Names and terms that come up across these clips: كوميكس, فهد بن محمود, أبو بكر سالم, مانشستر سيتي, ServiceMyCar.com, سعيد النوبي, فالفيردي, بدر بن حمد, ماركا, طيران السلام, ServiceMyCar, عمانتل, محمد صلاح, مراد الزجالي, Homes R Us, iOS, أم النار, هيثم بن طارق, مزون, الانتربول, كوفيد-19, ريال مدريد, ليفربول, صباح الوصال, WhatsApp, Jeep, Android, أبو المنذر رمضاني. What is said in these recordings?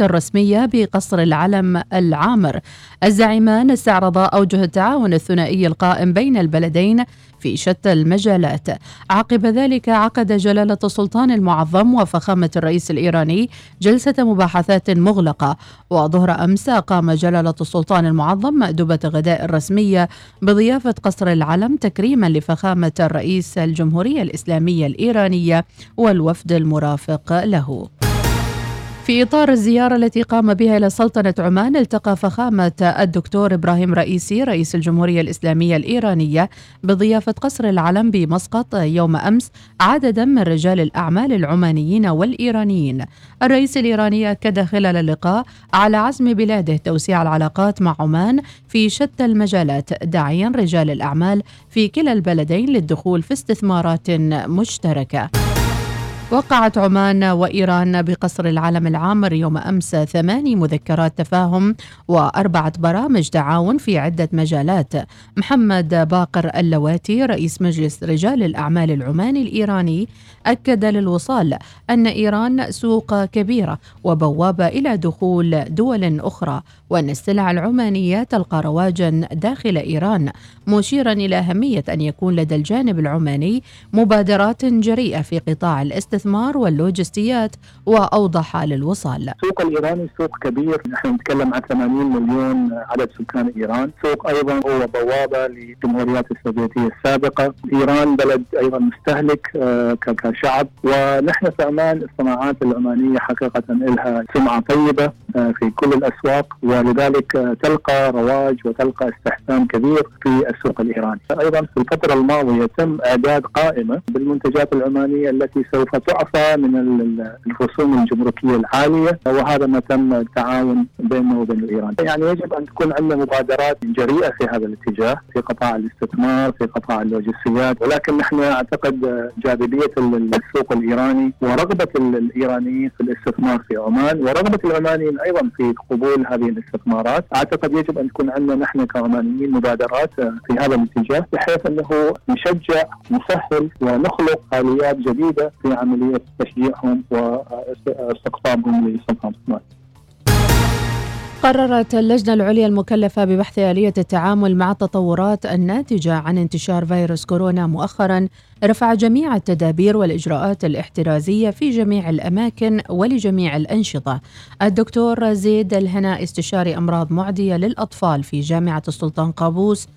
الرسمية بقصر العلم العامر. الزعيمان استعرضا أوجه التعاون الثنائي القائم بين البلدين في شتى المجالات. عقب ذلك عقد جلالة السلطان المعظم وفخامة الرئيس الإيراني جلسة مباحثات مغلقة. وظهر أمس قام جلالة السلطان المعظم مأدبة غداء رسمية بضيافة قصر العلم تكريما لفخامة الرئيس الجمهورية الإسلامية الإيرانية والوفد المرافق له. في إطار الزيارة التي قام بها إلى سلطنة عمان، التقى فخامة الدكتور إبراهيم رئيسي رئيس الجمهورية الإسلامية الإيرانية بضيافة قصر العلم بمسقط يوم أمس عددا من رجال الأعمال العمانيين والإيرانيين. الرئيس الإيراني أكد خلال اللقاء على عزم بلاده توسيع العلاقات مع عمان في شتى المجالات، داعيا رجال الأعمال في كلا البلدين للدخول في استثمارات مشتركة. وقعت عمان وإيران بقصر العلم العامر يوم أمس 8 مذكرات تفاهم و4 برامج تعاون في عدة مجالات. محمد باقر اللواتي رئيس مجلس رجال الأعمال العماني الإيراني أكد للوصال أن إيران سوق كبيرة وبوابة إلى دخول دول أخرى، وأن السلع العمانية تلقى رواجا داخل إيران، مشيرا إلى أهمية أن يكون لدى الجانب العماني مبادرات جريئة في قطاع الاستثمار واللوجستيات. وأوضح للوصال: السوق الإيراني سوق كبير، نحن نتكلم عن 80 مليون عدد سكان إيران. سوق أيضا هو بوابة للجمهوريات السوفيتية السابقة. إيران بلد أيضا مستهلك كشعب، ونحن في عمان الصناعات العمانية حقيقة لها سمعة طيبة في كل الأسواق، ولذلك تلقى رواج وتلقى استحسان كبير في السوق الإيراني. أيضا في الفترة الماضية تم إعداد قائمة بالمنتجات العمانية التي سوف تعفى من الرسوم الجمركية العالية، وهذا ما تم التعاون بيننا وبين الإيران. يعني يجب أن تكون عندنا مبادرات جريئة في هذا الاتجاه، في قطاع الاستثمار، في قطاع اللوجستيات. ولكن نحن أعتقد جاذبية السوق الإيراني ورغبة الإيرانيين في الاستثمار في عمان، ورغبة العمانيين أيضا في قبول هذه الاستثمارات، أعتقد يجب أن تكون عندنا نحن كعمانيين مبادرات في هذا الاتجاه، بحيث أنه نشجع، نسهل ونخلق آليات جديدة في عملية تشجيعهم واستقطابهم للسلطنة العثمانية. قررت اللجنة العليا المكلفة ببحث آلية التعامل مع التطورات الناتجة عن انتشار فيروس كورونا مؤخرا رفع جميع التدابير والإجراءات الاحترازية في جميع الأماكن ولجميع الأنشطة. الدكتور زيد الهنائي استشاري أمراض معدية للأطفال في جامعة السلطان قابوس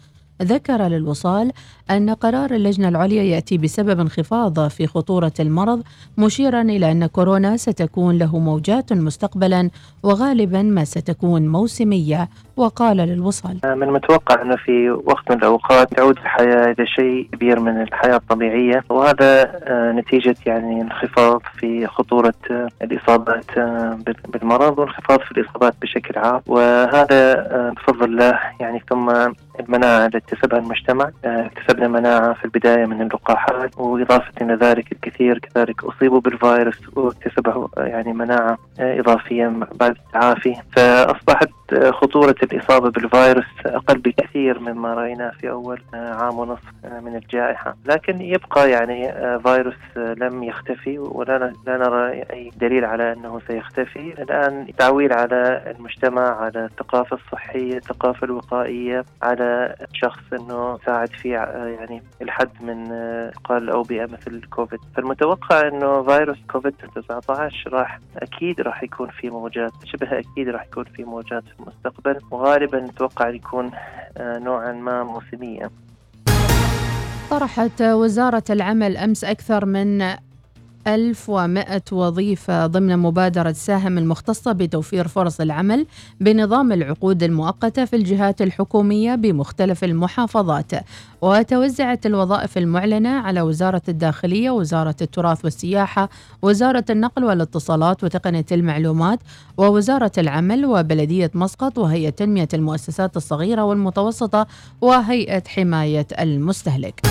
ذكر للوصال أن قرار اللجنة العليا يأتي بسبب انخفاض في خطورة المرض، مشيرا إلى أن كورونا ستكون له موجات مستقبلا وغالبا ما ستكون موسمية. وقال للوصال: من المتوقع أنه في وقت من الأوقات تعود الحياة إلى شيء كبير من الحياة الطبيعية، وهذا نتيجة يعني انخفاض في خطورة الإصابات بالمرض وانخفاض في الإصابات بشكل عام، وهذا بفضل الله يعني. ثم المناعة التي اكتسبها المجتمع، اكتسبنا مناعة في البداية من اللقاحات، وإضافة إلى ذلك الكثير كذلك أصيبوا بالفيروس واكتسبوا يعني مناعة إضافية بعد التعافي، فأصبحت خطورة الإصابة بالفيروس أقل بكثير مما رأينا في أول عام ونصف من الجائحة. لكن يبقى يعني فيروس لم يختفي، ولا نرى أي دليل على أنه سيختفي. الآن تعويل على المجتمع، على الثقافة الصحية، الثقافة الوقائية، على شخص أنه ساعد في يعني الحد من قال الأوبئة مثل الكوفيد. فالمتوقع أنه فيروس كوفيد-19 أكيد راح يكون في موجات، شبه أكيد راح يكون في موجات في المستقبل، وغالبا نتوقع يكون نوعا ما موسمية. طرحت وزارة العمل أمس أكثر من 1100 وظيفة ضمن مبادرة ساهم المختصة بتوفير فرص العمل بنظام العقود المؤقتة في الجهات الحكومية بمختلف المحافظات. وتوزعت الوظائف المعلنة على وزارة الداخلية، وزارة التراث والسياحة، وزارة النقل والاتصالات وتقنية المعلومات، ووزارة العمل، وبلدية مسقط، وهيئة تنمية المؤسسات الصغيرة والمتوسطة، وهيئة حماية المستهلك.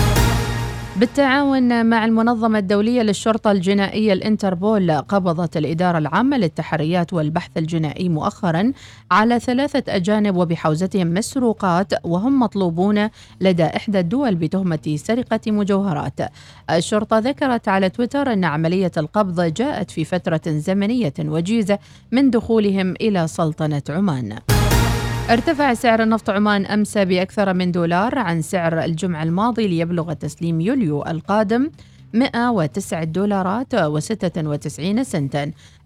بالتعاون مع المنظمة الدولية للشرطة الجنائية الانتربول، قبضت الإدارة العامة للتحريات والبحث الجنائي مؤخرا على 3 أجانب وبحوزتهم مسروقات وهم مطلوبون لدى إحدى الدول بتهمة سرقة مجوهرات. الشرطة ذكرت على تويتر أن عملية القبض جاءت في فترة زمنية وجيزة من دخولهم إلى سلطنة عمان. ارتفع سعر نفط عمان أمس بأكثر من $1 عن سعر الجمعة الماضي ليبلغ تسليم يوليو القادم $109.96.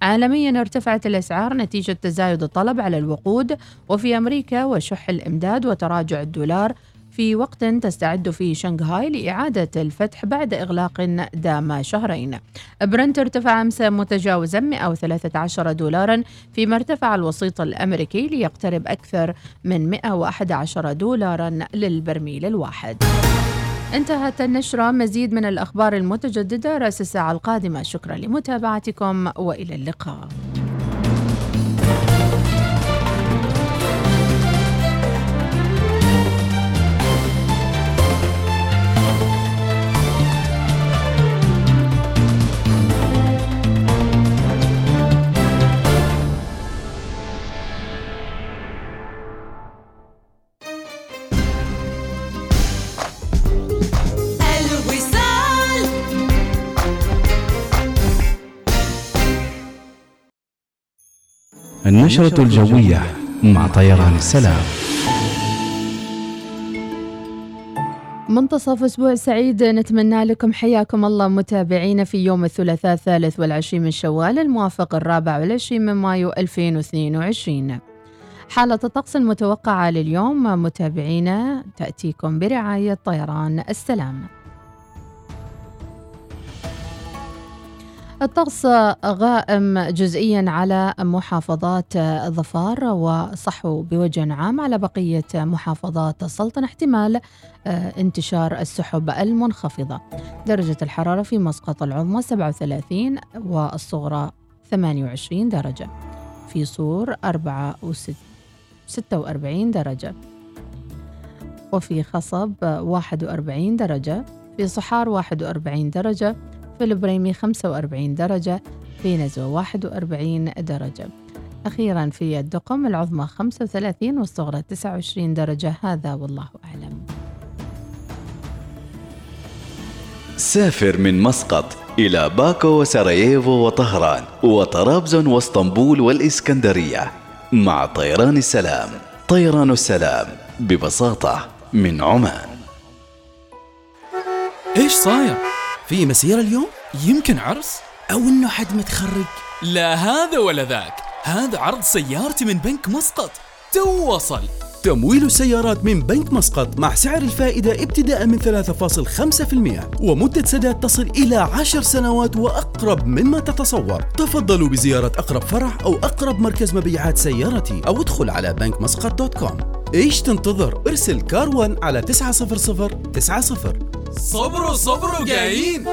عالميا ارتفعت الأسعار نتيجة تزايد الطلب على الوقود، وفي أمريكا وشح الإمداد وتراجع الدولار في وقت تستعد فيه شنغهاي لإعادة الفتح بعد إغلاق دام شهرين. برنت ارتفع أمس متجاوزا $113 فيما ارتفع الوسيط الأمريكي ليقترب أكثر من $111 للبرميل الواحد. انتهت النشرة، مزيد من الأخبار المتجددة رأس الساعة القادمة. شكرا لمتابعتكم وإلى اللقاء. النشرة الجوية مع طيران السلام. منتصف أسبوع سعيد نتمنى لكم. حياكم الله متابعينا في يوم الثلاثاء 23 من شوال الموافق 24 من مايو 2022. حالة الطقس المتوقعة لليوم متابعينا تأتيكم برعاية طيران السلام. الطقس غائم جزئيا على محافظات ظفار وصحو بوجه عام على بقية محافظات السلطنة، احتمال انتشار السحب المنخفضة. درجة الحرارة في مسقط العظمى 37 والصغرى 28 درجة، في صور 46 درجة، وفي خصب 41 درجة، في صحار 41 درجة، في البريمي 45 درجة، في نزوة 41 درجة. أخيرا في الدقم العظمى 35 والصغرى 29 درجة. هذا والله أعلم. سافر من مسقط إلى باكو وسراييفو وطهران وطرابز واسطنبول والإسكندرية مع طيران السلام. طيران السلام ببساطة من عمان. إيش صاير؟ في مسيرة اليوم؟ يمكن عرس؟ أو إنه حد متخرج؟ لا هذا ولا ذاك، هذا عرض سيارتي من بنك مسقط. توصل تمويل السيارات من بنك مسقط مع سعر الفائدة ابتداء من 3.5% ومدة سداد تصل إلى 10 سنوات وأقرب مما تتصور. تفضلوا بزيارة أقرب فرع أو أقرب مركز مبيعات سيارتي أو ادخل على bankmasqat.com. إيش تنتظر؟ ارسل كاروان على 90090. صبروا جايين.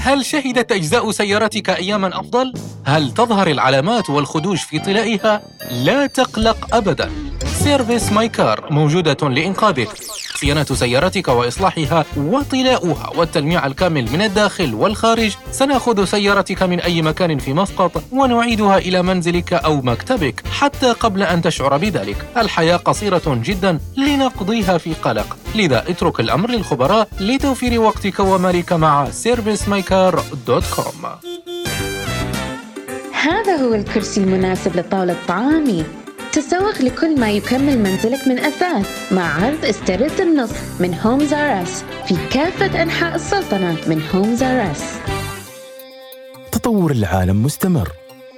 هل شهدت أجزاء سيارتك أياماً أفضل؟ هل تظهر العلامات والخدوش في طلائها؟ لا تقلق أبداً، سيرفيس ماي كار موجودة لإنقاذك. صيانة سيارتك وإصلاحها وطلاؤها والتلميع الكامل من الداخل والخارج. سنأخذ سيارتك من أي مكان في مسقط ونعيدها إلى منزلك أو مكتبك حتى قبل أن تشعر بذلك. الحياة قصيرة جدا لنقضيها في قلق، لذا اترك الأمر للخبراء لتوفير وقتك ومالك مع ServiceMyCar.com. هذا هو الكرسي المناسب لطاولة طعامي. تسوق لكل ما يكمل منزلك من أثاث مع عرض استرد النصف من Homes R Us في كافة أنحاء السلطنة. من Homes R Us تطور العالم مستمر،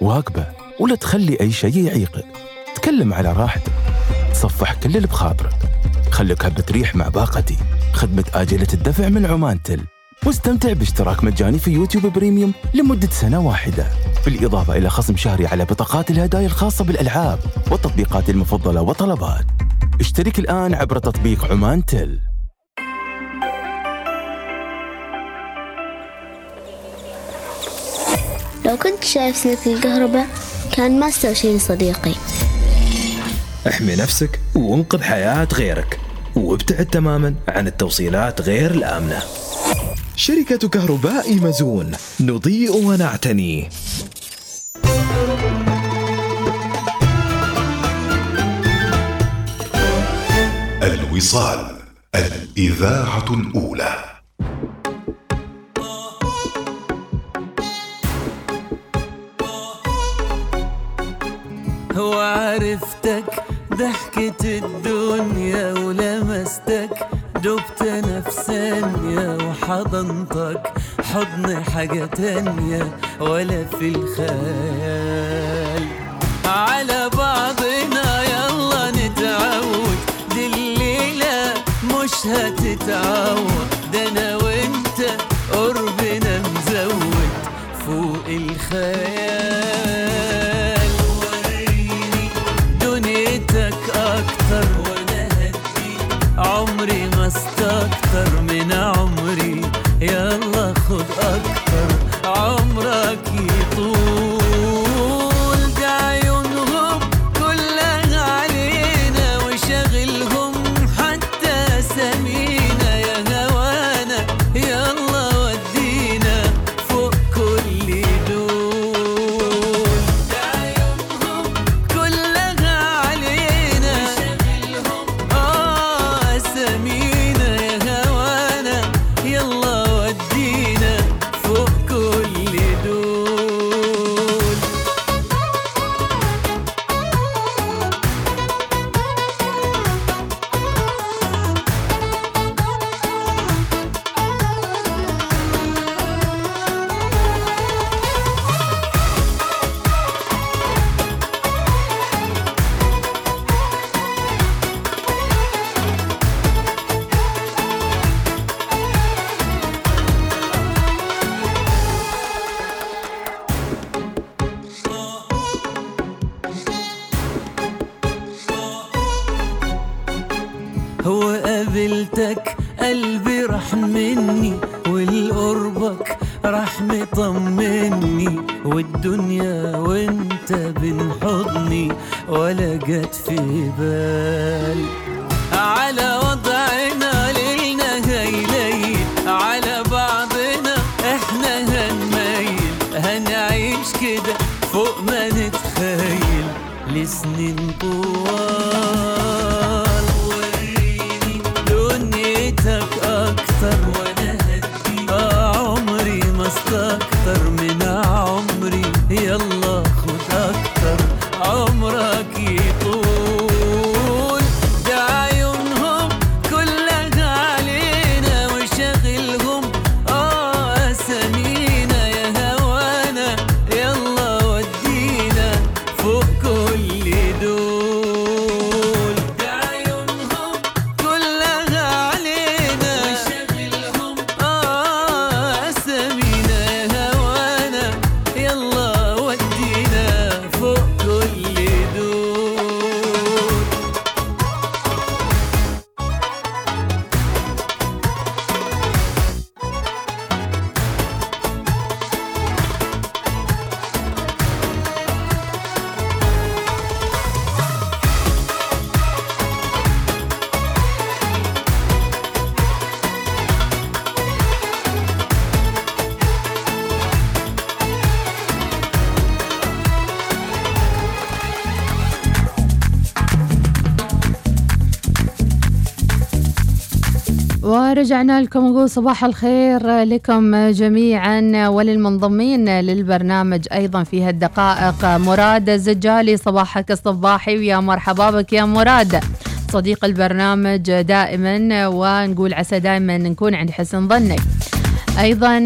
واكبه ولا تخلي أي شيء يعيقك. تكلم على راحتك، تصفح كل اللي بخاطرك، خلك هبة ريح مع باقتي. خدمة آجلة الدفع من عمانتل، واستمتع باشتراك مجاني في يوتيوب بريميوم لمدة 1 سنة، بالإضافة إلى خصم شهري على بطاقات الهدايا الخاصة بالألعاب والتطبيقات المفضلة وطلبات. اشترك الآن عبر تطبيق عمان تل. لو كنت شايف سلك الكهرباء كان ما استوشيني صديقي. احمي نفسك وانقذ حياة غيرك، وابتعد تماما عن التوصيلات غير الآمنة. شركة كهرباء مزون، نضيء ونعتني. الوصال، الإذاعة الأولى. وعرفتك ضحكة الدنيا، ولمستك دبت نفسانيا، وحضنتك حضن حاجة تانية ولا في الخيال. على بعضنا يلا نتعود، دي الليلة مش هتتعود، ده أنا وانت قربنا مزود فوق الخيال. عمري ما استكتر من عمري، يلا خد أكتر عمرك يطول. ده عيونهم كلها علينا، وشغلهم حتى سمينا، يا هوانا يلا ودينا فوق كل دول. ده عيونهم كلها علينا، وشغلهم سمينا، يا هوانا يلا ودينا فوق كل دول. وقابلتك قلبي راح مني، والقربك راح مطمني، والدنيا وانت بنحضني ولا جت في بال. على وضعنا ليلنا هيليل، على بعضنا احنا هنميل، هنعيش كده فوق ما نتخيل لسنين طوال. أكتر وأنا هدي، عمري ما استكتر من عمري، يلا خد أكتر عمرك يطول. ده عيونهم كلها علينا، وشغلهم سمينا، يا هوانا يلا ودينا فوق كل دول. ده عيونهم كلها علينا، ورجعنا لكم نقول صباح الخير لكم جميعا وللمنضمين للبرنامج أيضا في هالدقائق. مراد الزجالي، صباحك الصباحي، ويا مرحبا بك يا مراد صديق البرنامج دائما، ونقول عسى دائما نكون عند حسن ظنك. أيضا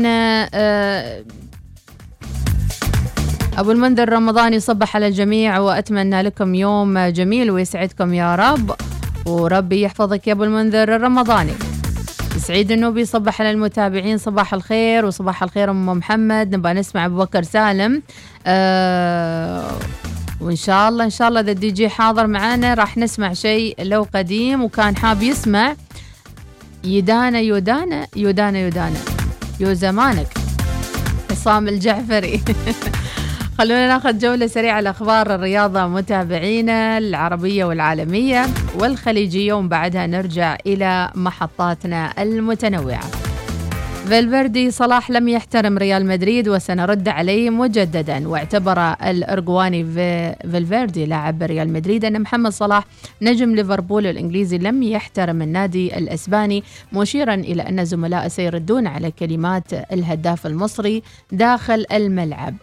أبو المنذر رمضاني، صبح على الجميع وأتمنى لكم يوم جميل ويسعدكم يا رب، وربي يحفظك يا أبو المنذر الرمضاني. سعيد النوبي، صبح على المتابعين، صباح الخير وصباح الخير أم محمد. نبقى نسمع أبو بكر سالم، وإن شاء الله إن شاء الله إذا الدي جي حاضر معانا راح نسمع شيء لو قديم، وكان حاب يسمع يدانا يدانا يدانا يدانا يو زمانك، عصام الجعفري خلونا ناخذ جولة سريعة على أخبار الرياضة متابعينا، العربية والعالمية والخليجية، وبعدها نرجع إلى محطاتنا المتنوعة. فالفيردي صلاح لم يحترم ريال مدريد وسنرد عليه مجددا، واعتبر الأرجواني فالفيردي لاعب ريال مدريد أن محمد صلاح نجم ليفربول الإنجليزي لم يحترم النادي الإسباني، مشيرا إلى أن زملاء سيردون على كلمات الهداف المصري داخل الملعب.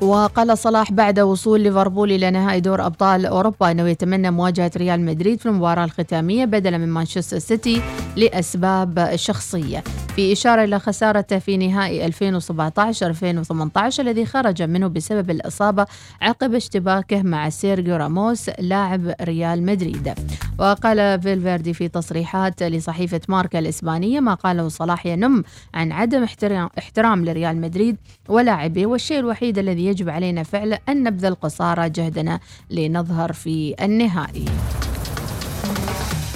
وقال صلاح بعد وصول ليفربول إلى نهائي دور أبطال أوروبا أنه يتمنى مواجهة ريال مدريد في المباراة الختامية بدلا من مانشستر سيتي لأسباب شخصية، في إشارة إلى خسارته في نهائي 2017-2018 الذي خرج منه بسبب الإصابة عقب اشتباكه مع سيرجيو راموس لاعب ريال مدريد. وقال فالفيردي في تصريحات لصحيفة ماركا الإسبانية ما قاله صلاح ينم عن عدم احترام لريال مدريد ولاعبيه، والشيء الوحيد الذي يجب علينا فعله أن نبذل قصارى جهدنا لنظهر في النهائي.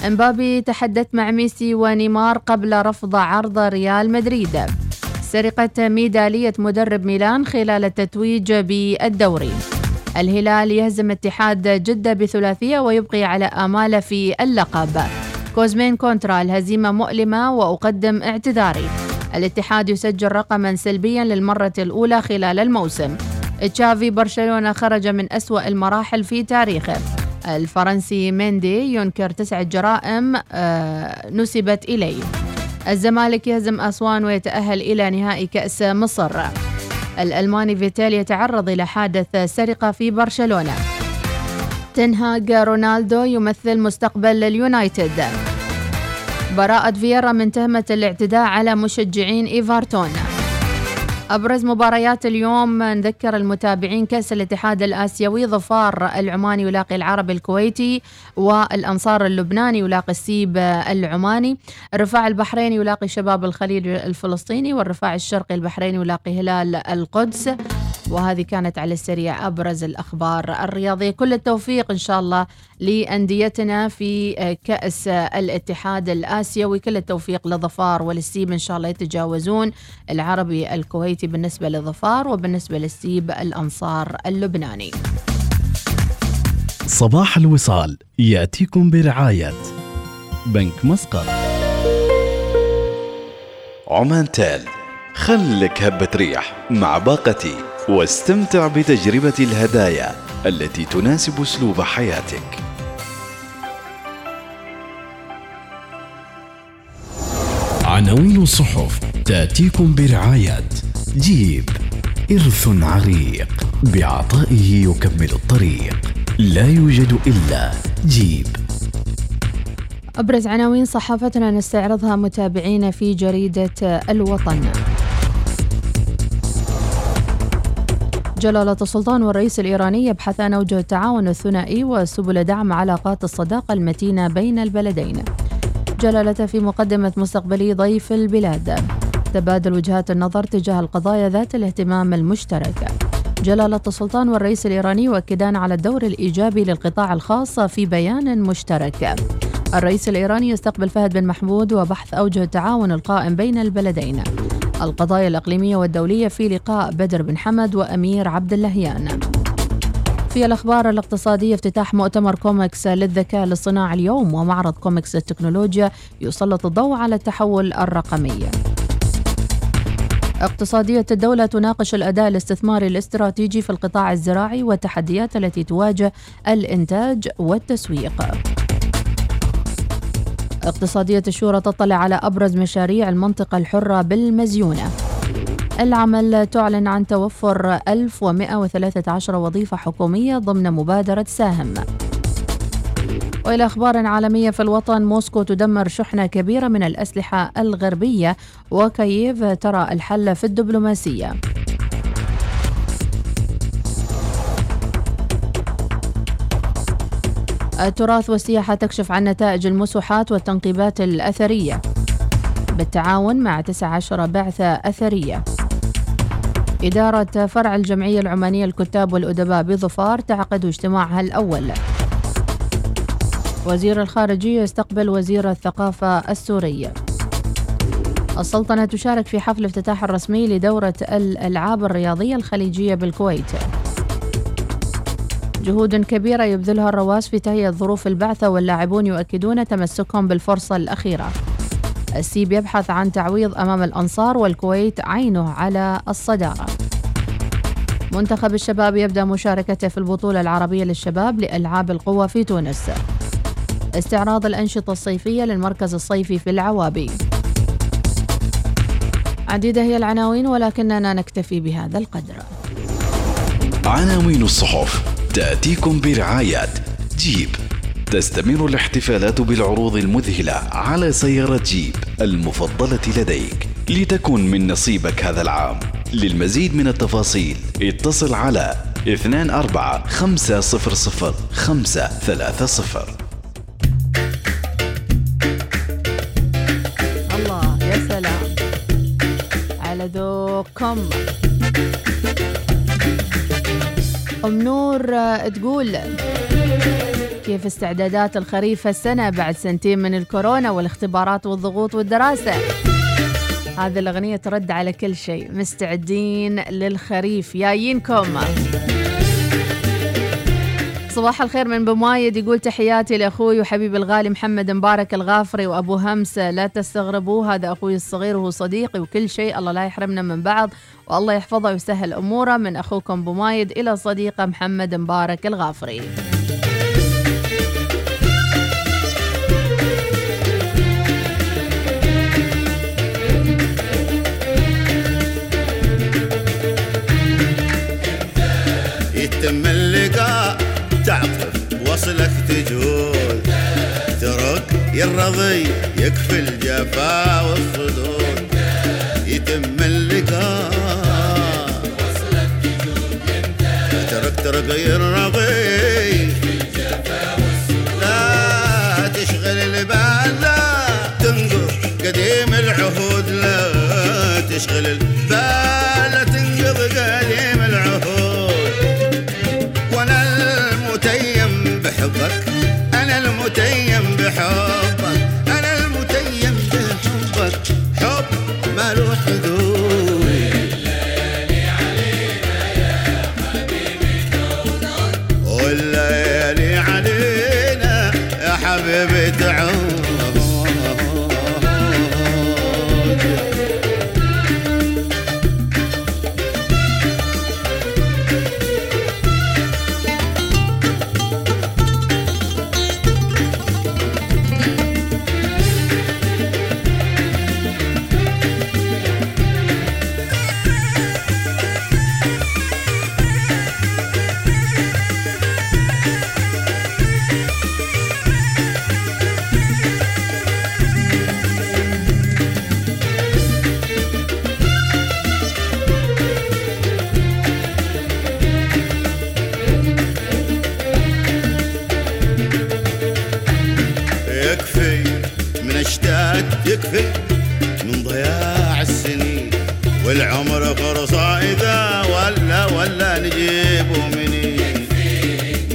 امبابي تحدث مع ميسي ونيمار قبل رفض عرض ريال مدريد. سرقة ميدالية مدرب ميلان خلال التتويج بالدوري. الهلال يهزم اتحاد جدة بثلاثية ويبقي على آماله في اللقب. كوزمين كونترا الهزيمة مؤلمة وأقدم اعتذاري. الاتحاد يسجل رقما سلبيا للمرة الأولى خلال الموسم. تشافي برشلونة خرج من أسوأ المراحل في تاريخه. الفرنسي ميندي ينكر 9 جرائم نسبت إليه. الزمالك يهزم أسوان ويتأهل إلى نهائي كأس مصر. الألماني فيتال يتعرض إلى حادث سرقة في برشلونة. تنهاج رونالدو يمثل مستقبل اليونايتد. براءة فييرا من تهمة الاعتداء على مشجعين إيفرتون. أبرز مباريات اليوم نذكر المتابعين: كأس الاتحاد الآسيوي ظفار العماني يلاقي العرب الكويتي، والأنصار اللبناني يلاقي السيب العماني، الرفاع البحريني يلاقي شباب الخليل الفلسطيني، والرفاع الشرقي البحريني يلاقي هلال القدس. وهذه كانت على السريع أبرز الأخبار الرياضية. كل التوفيق إن شاء الله لأنديتنا في كأس الاتحاد الآسيوي، كل التوفيق لظفار وللسيب، إن شاء الله يتجاوزون العربي الكويتي بالنسبة لظفار، وبالنسبة للسيب الأنصار اللبناني. صباح الوصال يأتيكم برعاية بنك مسقط. عمانتل، خلك هبة ريح مع باقتي واستمتع بتجربة الهدايا التي تناسب أسلوب حياتك. عناوين الصحف تأتيكم برعاية جيب، إرث عريق بعطائه يكمل الطريق، لا يوجد إلا جيب. أبرز عناوين صحافتنا نستعرضها متابعينا في جريدة الوطن. جلالة السلطان والرئيس الإيراني يبحثان أوجه التعاون الثنائي وسبل دعم علاقات الصداقة المتينة بين البلدين. جلالته في مقدمة مستقبلي ضيف البلاد. تبادل وجهات النظر تجاه القضايا ذات الاهتمام المشترك. جلالة السلطان والرئيس الإيراني يؤكدان على الدور الإيجابي للقطاع الخاص في بيان مشترك. الرئيس الإيراني يستقبل فهد بن محمود وبحث أوجه التعاون القائم بين البلدين. القضايا الإقليمية والدولية في لقاء بدر بن حمد وأمير عبد اللهيان. في الأخبار الاقتصادية، افتتاح مؤتمر كوميكس للذكاء الاصطناعي اليوم، ومعرض كوميكس للتكنولوجيا يسلط الضوء على التحول الرقمي. اقتصادية الدولة تناقش الأداء الاستثماري الاستراتيجي في القطاع الزراعي والتحديات التي تواجه الإنتاج والتسويق. اقتصادية الشورى تطلع على أبرز مشاريع المنطقة الحرة بالمزيونة. العمل تعلن عن توفر 1113 وظيفة حكومية ضمن مبادرة ساهم. وإلى أخبار عالمية في الوطن، موسكو تدمر شحنة كبيرة من الأسلحة الغربية، وكييف ترى الحل في الدبلوماسية. التراث والسياحة تكشف عن نتائج المسوحات والتنقيبات الأثرية بالتعاون مع 19 بعثة أثرية. إدارة فرع الجمعية العمانية للكتاب والأدباء بظفار تعقد اجتماعها الأول. وزير الخارجية يستقبل وزير الثقافة السورية. السلطنة تشارك في حفل افتتاح الرسمي لدورة الألعاب الرياضية الخليجية بالكويت. جهود كبيرة يبذلها الرواس في تهيئة ظروف البعثة، واللاعبون يؤكدون تمسكهم بالفرصة الأخيرة. السيب يبحث عن تعويض أمام الأنصار، والكويت عينه على الصدارة. منتخب الشباب يبدأ مشاركته في البطولة العربية للشباب لألعاب القوى في تونس. استعراض الأنشطة الصيفية للمركز الصيفي في العوابي. عديدة هي العناوين ولكننا نكتفي بهذا القدر. عناوين الصحف تأتيكم برعاية جيب. تستمر الاحتفالات بالعروض المذهلة على سيارة جيب المفضلة لديك لتكون من نصيبك هذا العام. للمزيد من التفاصيل اتصل على 24500530. الله يا سلام على ذوقكم. أم نور تقول كيف استعدادات الخريف السنة بعد سنتين من الكورونا والاختبارات والضغوط والدراسة؟ هذه الأغنية ترد على كل شيء. مستعدين للخريف جايينكم. صباح الخير من بمايد يقول تحياتي لأخوي وحبيبي الغالي محمد مبارك الغافري وأبو همسة. لا تستغربوا هذا أخوي الصغير وهو صديقي وكل شيء، الله لا يحرمنا من بعض والله يحفظه ويسهل أموره. من أخوكم بمايد إلى صديقه محمد مبارك الغافري. يتم اللقاء تعطف وصلك تجول، ترك الرضي يكفي الجفا والصدور. يتم اللقاء وصلك تجول، ترك الرضي يكفي الجفا والصدور. لا تشغل البال، لا تنقض قديم العهود، لا تشغل البال، لا تنقض قديم العهود. أنا المتيم بحبك، أنا المتيم بحبك، حب ما له حدود. والليالي علينا يا حبيبي تعود، والليالي علينا يا حبيبي تعود. يكفي من ضياع السنين والعمر فرصة إذا ولا نجيبه منين.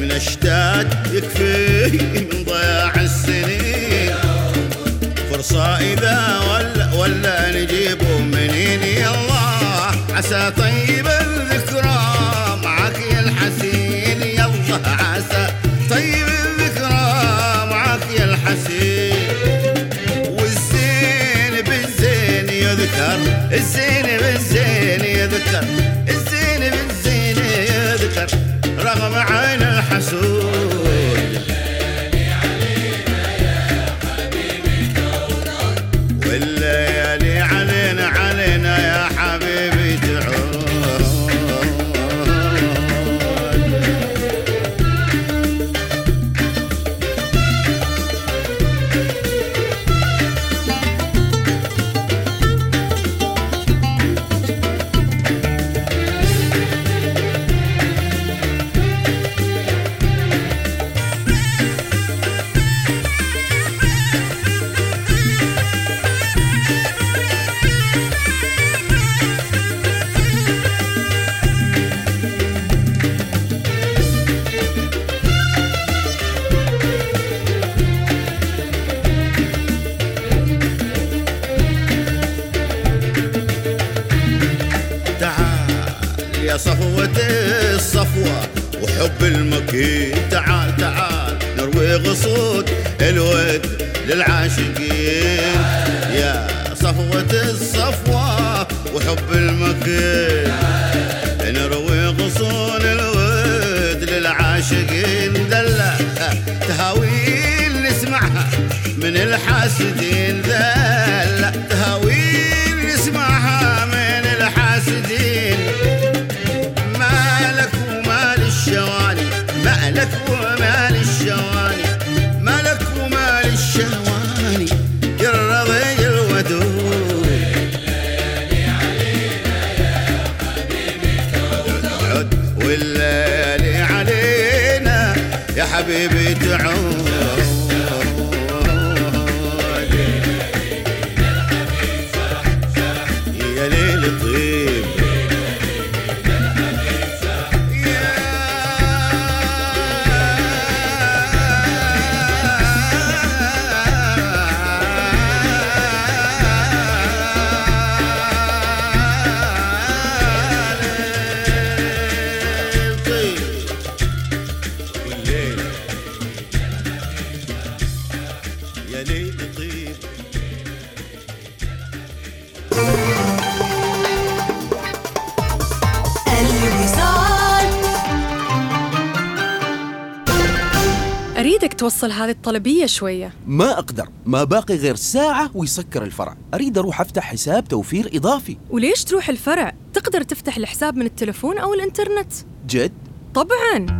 من أشتات يكفي من ضياع السنين فرصة إذا ولا نجيبه منين. يا الله عسى طيب الذكرى معك يا الحسين، يا الله عسى طيب الذكرى معك يا الحسين. الزين بالزين يذكر، الزين بالزين يذكر رغم عين الحسود. والليالي علينا يا حبيبي تعود، والليالي علينا علينا يا حبيبي تعود. يا صفوة الصفوة وحب المكين، تعال تعال نروي غصود الود للعاشقين، يا صفوة الصفوة وحب المكين نروي غصون الود للعاشقين، دلة تهاويل نسمعها من الحاسدين، دلة تهاويل نسمعها من الحاسدين، مالك ومال الشواني، مالك ومال الشواني، مالك ومال الشواني، قربي الودود الليالي علينا يا حبيبي تعود، والليالي علينا يا حبيبي تعود، توصل هذه الطلبية شوية. ما أقدر، ما باقي غير ساعة ويسكر الفرع. أريد أروح أفتح حساب توفير إضافي. وليش تروح الفرع؟ تقدر تفتح الحساب من التلفون أو الإنترنت. جد؟ طبعاً.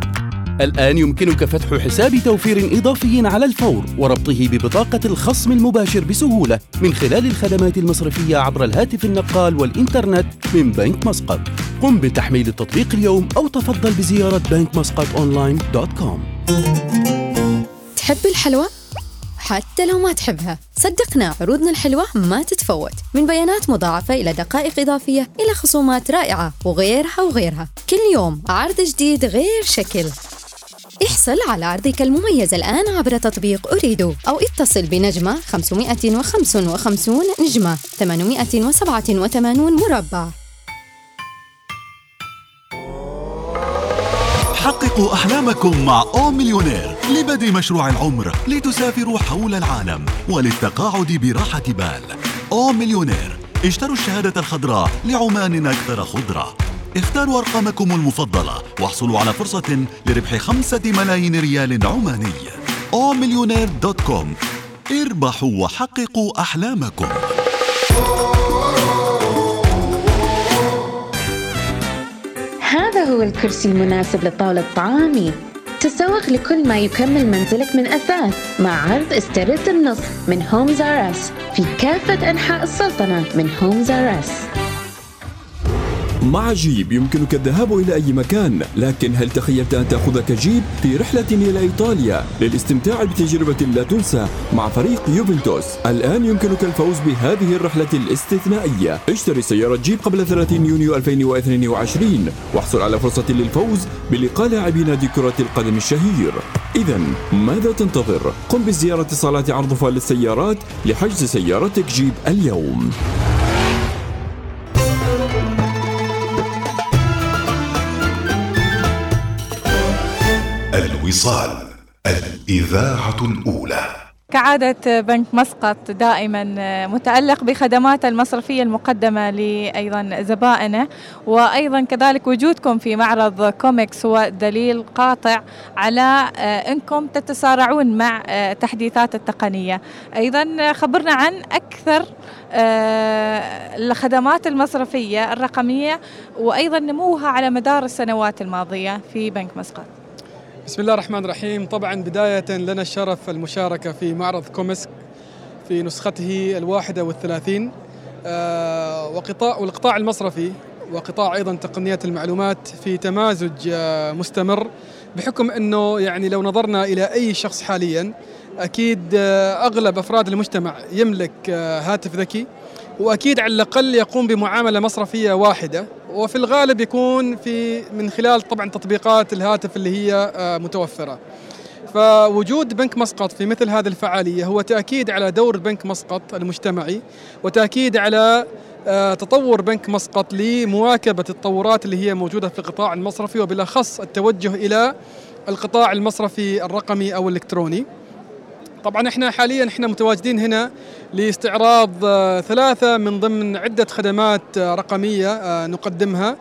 الآن يمكنك فتح حساب توفير إضافي على الفور وربطه ببطاقة الخصم المباشر بسهولة من خلال الخدمات المصرفية عبر الهاتف النقال والإنترنت من بنك مسقط. قم بتحميل التطبيق اليوم أو تفضل بزيارة bankmusqatonline.com. تحب الحلوى؟ حتى لو ما تحبها صدقنا، عروضنا الحلوة ما تتفوت، من بيانات مضاعفة إلى دقائق إضافية إلى خصومات رائعة وغيرها وغيرها، كل يوم عرض جديد غير شكل. احصل على عرضك المميز الآن عبر تطبيق أريدو أو اتصل بنجمة 555 نجمة 887 مربع. حققوا أحلامكم مع أو مليونير لبدء مشروع العمر، لتسافروا حول العالم وللتقاعد براحة بال. أو مليونير، اشتروا الشهادة الخضراء لعمان أكثر خضرة. اختاروا أرقامكم المفضلة واحصلوا على فرصة لربح 5 ملايين ريال عماني. أو مليونير دوت كوم، اربحوا وحققوا أحلامكم. هذا هو الكرسي المناسب لطاولة طعامي. تسوق لكل ما يكمل منزلك من أثاث مع عرض استرد النص من Homes R Us في كافة أنحاء السلطنة. من Homes R Us مع جيب يمكنك الذهاب إلى أي مكان، لكن هل تخيلت أن تأخذك جيب في رحلة إلى إيطاليا للاستمتاع بتجربة لا تنسى مع فريق يوفنتوس؟ الآن يمكنك الفوز بهذه الرحلة الاستثنائية. اشتري سيارة جيب قبل 30 يونيو 2022 واحصل على فرصة للفوز بلقاء لاعبي نادي كرة القدم الشهير. إذا ماذا تنتظر؟ قم بزيارة صالات عرض فال للسيارات لحجز سيارتك جيب اليوم. الوصال، الإذاعة الأولى. كعادة بنك مسقط دائما متألق بخدمات المصرفية المقدمة لأيضا زبائنه، وأيضا كذلك وجودكم في معرض كوميكس هو دليل قاطع على أنكم تتسارعون مع تحديثات التقنية. أيضا خبرنا عن أكثر الخدمات المصرفية الرقمية وأيضا نموها على مدار السنوات الماضية في بنك مسقط. بسم الله الرحمن الرحيم. طبعا بداية لنا الشرف المشاركة في معرض كوميكس في نسخته 31، والقطاع المصرفي وقطاع أيضا تقنيات المعلومات في تمازج مستمر، بحكم أنه يعني لو نظرنا إلى أي شخص حاليا أكيد أغلب أفراد المجتمع يملك هاتف ذكي، وأكيد على الأقل يقوم بمعاملة مصرفية واحدة، وفي الغالب يكون من خلال طبعا تطبيقات الهاتف اللي هي متوفرة. فوجود بنك مسقط في مثل هذه الفعالية هو تأكيد على دور بنك مسقط المجتمعي، وتأكيد على تطور بنك مسقط لمواكبة التطورات اللي هي موجودة في القطاع المصرفي، وبالأخص التوجه إلى القطاع المصرفي الرقمي أو الإلكتروني. طبعا احنا حاليا متواجدين هنا لاستعراض ثلاثة من ضمن عدة خدمات رقمية نقدمها.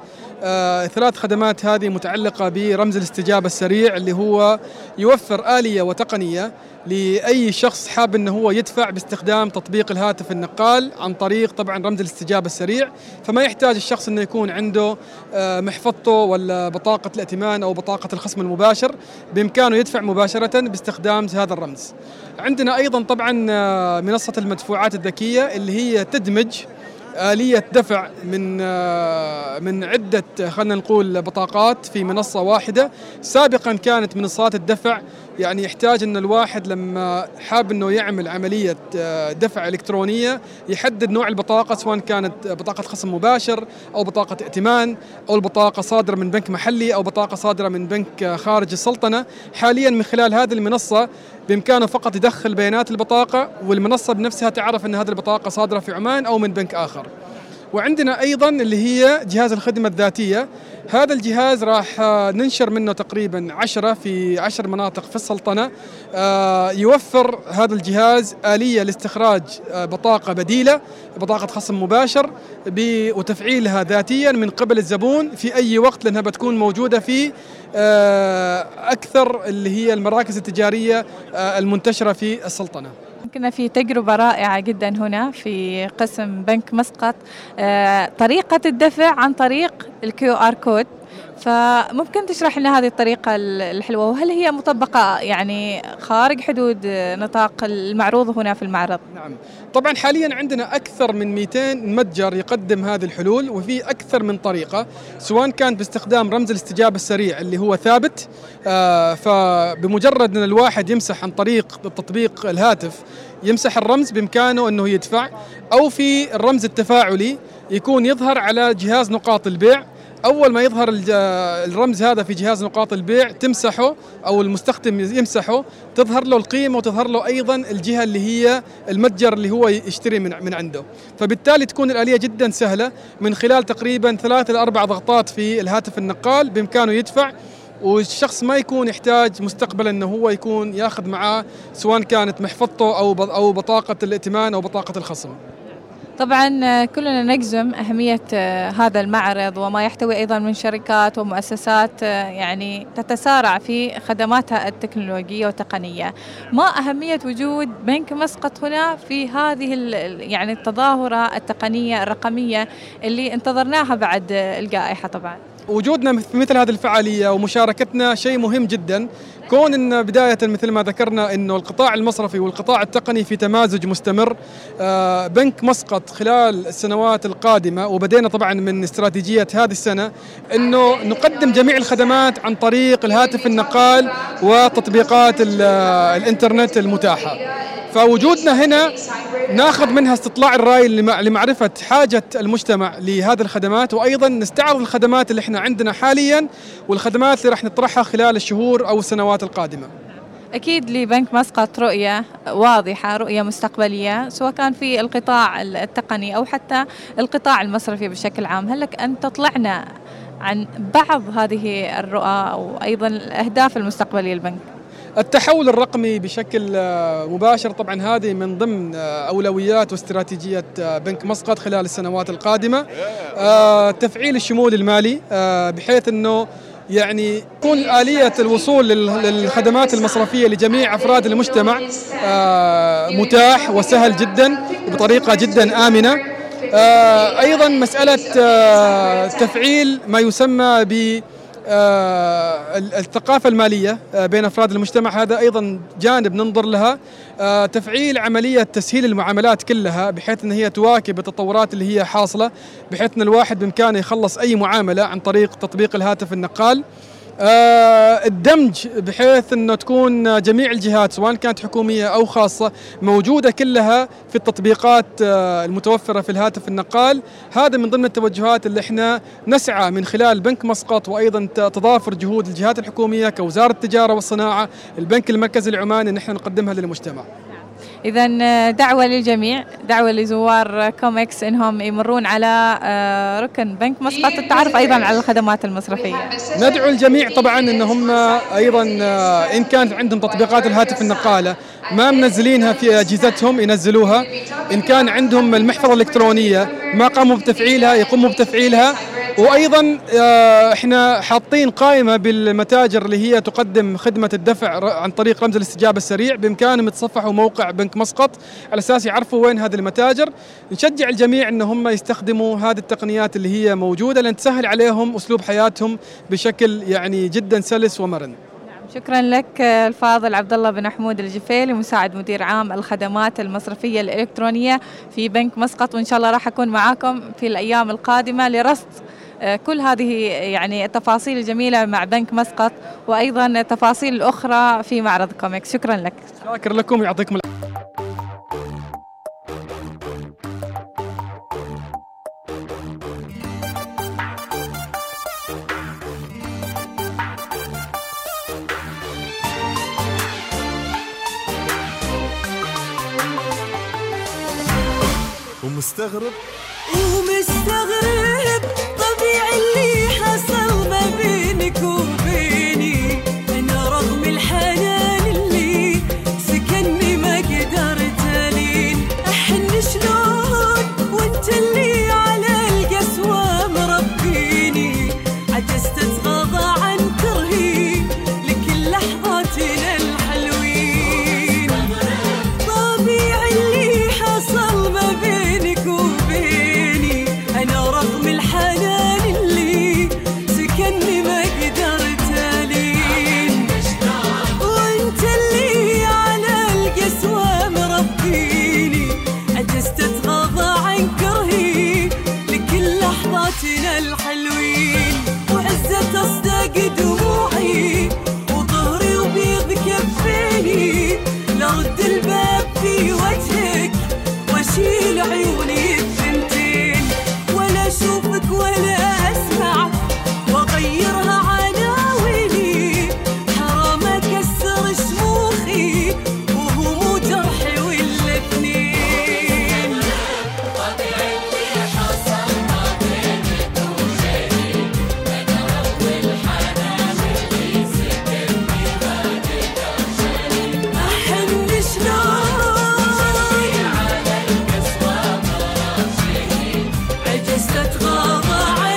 ثلاث خدمات هذه متعلقة برمز الاستجابة السريع، اللي هو يوفر آلية وتقنية لأي شخص حاب أنه هو يدفع باستخدام تطبيق الهاتف النقال عن طريق طبعا رمز الاستجابة السريع، فما يحتاج الشخص أنه يكون عنده محفظته ولا بطاقة الائتمان أو بطاقة الخصم المباشر، بإمكانه يدفع مباشرة باستخدام هذا الرمز. عندنا أيضا طبعا منصة المدفوعات الذكية اللي هي تدمج آلية دفع من عدة خلينا نقول بطاقات في منصة واحدة. سابقا كانت منصات الدفع يعني يحتاج أن الواحد لما حاب أنه يعمل عملية دفع إلكترونية يحدد نوع البطاقة، سواء كانت بطاقة خصم مباشر أو بطاقة ائتمان أو البطاقة صادرة من بنك محلي أو بطاقة صادرة من بنك خارج السلطنة. حاليا من خلال هذه المنصة بإمكانه فقط يدخل بيانات البطاقة والمنصة بنفسها تعرف أن هذه البطاقة صادرة في عمان أو من بنك آخر. وعندنا أيضا اللي هي جهاز الخدمة الذاتية. هذا الجهاز راح ننشر منه تقريبا 10 مناطق في السلطنة. يوفر هذا الجهاز آلية لاستخراج بطاقة بديلة، بطاقة خصم مباشر، وتفعيلها ذاتيا من قبل الزبون في أي وقت، لأنها بتكون موجودة في أكثر اللي هي المراكز التجارية المنتشرة في السلطنة. كنا في تجربة رائعة جدا هنا في قسم بنك مسقط، طريقة الدفع عن طريق الQR Code، فممكن تشرح لنا هذه الطريقة الحلوة، وهل هي مطبقة يعني خارج حدود نطاق المعروض هنا في المعرض؟ نعم طبعا، حاليا عندنا أكثر من 200 متجر يقدم هذه الحلول، وفي أكثر من طريقة، سواء كان باستخدام رمز الاستجابة السريع اللي هو ثابت، فبمجرد أن الواحد يمسح عن طريق تطبيق الهاتف يمسح الرمز بإمكانه أنه يدفع، أو في الرمز التفاعلي يكون يظهر على جهاز نقاط البيع. أول ما يظهر الرمز هذا في جهاز نقاط البيع تمسحه أو المستخدم يمسحه، تظهر له القيمة وتظهر له أيضا الجهة اللي هي المتجر اللي هو يشتري من عنده. فبالتالي تكون الآلية جدا سهلة، من خلال تقريبا 3 إلى 4 ضغطات في الهاتف النقال بإمكانه يدفع، والشخص ما يكون يحتاج مستقبلا أنه هو يكون ياخذ معاه سواء كانت محفظته أو بطاقة الائتمان أو بطاقة الخصم. طبعا كلنا نجزم أهمية هذا المعرض وما يحتوي أيضا من شركات ومؤسسات يعني تتسارع في خدماتها التكنولوجية والتقنية. ما أهمية وجود بنك مسقط هنا في هذه يعني التظاهرة التقنية الرقمية اللي انتظرناها بعد الجائحة؟ طبعا وجودنا في مثل هذه الفعالية ومشاركتنا شيء مهم جدا، كون أن بداية مثل ما ذكرنا أنه القطاع المصرفي والقطاع التقني في تمازج مستمر. بنك مسقط خلال السنوات القادمة، وبدينا طبعا من استراتيجية هذه السنة أنه نقدم جميع الخدمات عن طريق الهاتف النقال وتطبيقات الانترنت المتاحة. فوجودنا هنا ناخذ منها استطلاع الرأي لمعرفة حاجة المجتمع لهذه الخدمات، وأيضا نستعرض الخدمات اللي احنا عندنا حاليا والخدمات اللي راح نطرحها خلال الشهور أو السنوات القادمة. أكيد لبنك مسقط رؤية واضحة، رؤية مستقبلية، سواء كان في القطاع التقني أو حتى القطاع المصرفي بشكل عام. هل لك أن تطلعنا عن بعض هذه الرؤى وأيضا الأهداف المستقبلية للبنك؟ التحول الرقمي بشكل مباشر طبعا هذه من ضمن أولويات واستراتيجية بنك مسقط خلال السنوات القادمة. تفعيل الشمول المالي بحيث أنه يعني تكون آلية الوصول للخدمات المصرفية لجميع أفراد المجتمع متاح وسهل جدا وبطريقة جدا آمنة. أيضا مسألة تفعيل ما يسمى ب الثقافة المالية بين أفراد المجتمع، هذا أيضا جانب ننظر لها. تفعيل عملية تسهيل المعاملات كلها بحيث أن هي تواكب التطورات اللي هي حاصلة، بحيث أن الواحد بإمكانه يخلص أي معاملة عن طريق تطبيق الهاتف النقال. الدمج بحيث أنه تكون جميع الجهات سواء كانت حكومية أو خاصة موجودة كلها في التطبيقات المتوفرة في الهاتف النقال. هذا من ضمن التوجهات اللي احنا نسعى من خلال بنك مسقط، وأيضا تضافر جهود الجهات الحكومية كوزارة التجارة والصناعة، البنك المركزي العماني، أن احنا نقدمها للمجتمع. إذا دعوة للجميع، دعوة لزوار كوميكس إنهم يمرون على ركن بنك مسقط للتعرف أيضا على الخدمات المسرحية. ندعو الجميع طبعا إنهم أيضا إن كانت عندهم تطبيقات الهاتف النقالة ما منزلينها في أجهزتهم ينزلوها، إن كان عندهم المحفظة الإلكترونية ما قاموا بتفعيلها يقوموا بتفعيلها. وأيضا احنا حاطين قائمة بالمتاجر اللي هي تقدم خدمة الدفع عن طريق رمز الاستجابة السريع، بإمكانهم يتصفحوا موقع بنك مسقط على أساس يعرفوا وين هذه المتاجر. نشجع الجميع إن هم يستخدموا هذه التقنيات اللي هي موجودة لأن تسهل عليهم أسلوب حياتهم بشكل يعني جدا سلس ومرن. شكرا لك الفاضل عبد الله بن حمود الجفيلي، مساعد مدير عام الخدمات المصرفيه الالكترونيه في بنك مسقط، وان شاء الله راح اكون معاكم في الايام القادمه لرصد كل هذه يعني التفاصيل الجميله مع بنك مسقط وايضا التفاصيل الاخرى في معرض كوميكس. شكرا لك. شاكر لكم، يعطيكم العافيه. ومستغرب طبيعي اللي حصل ما بينك وبيني، أنا رغم الحنان اللي سكنني ما قدرت ألين، أحن شلون وأنت اللي على القسوة مربيني، عجزت أتغاضى عن كرهي لكل لحظاتنا الحلوين. طبيعي اللي حصل ما بيني، أنا رغم الحنان اللي سكنني ما قدرت ألين، وأنت اللي على القسوة مربيني، عجزت أتغاضى عن كرهي لكل لحظاتنا الحلوين. وعزة أصدق دموعي وظهري وبيض كفيني، لرد الباب في وجهك وأشيل عيوني ولا أسمع وغيرها عناويني، حرام أكسر شموخي وهمو جرحي والأثنين. طبيعي اللي حصل ما بينك وبيني، أنا رب الحنان اللي سكنني ما قدرت ألين، أحن شلون عجزت أتغاضى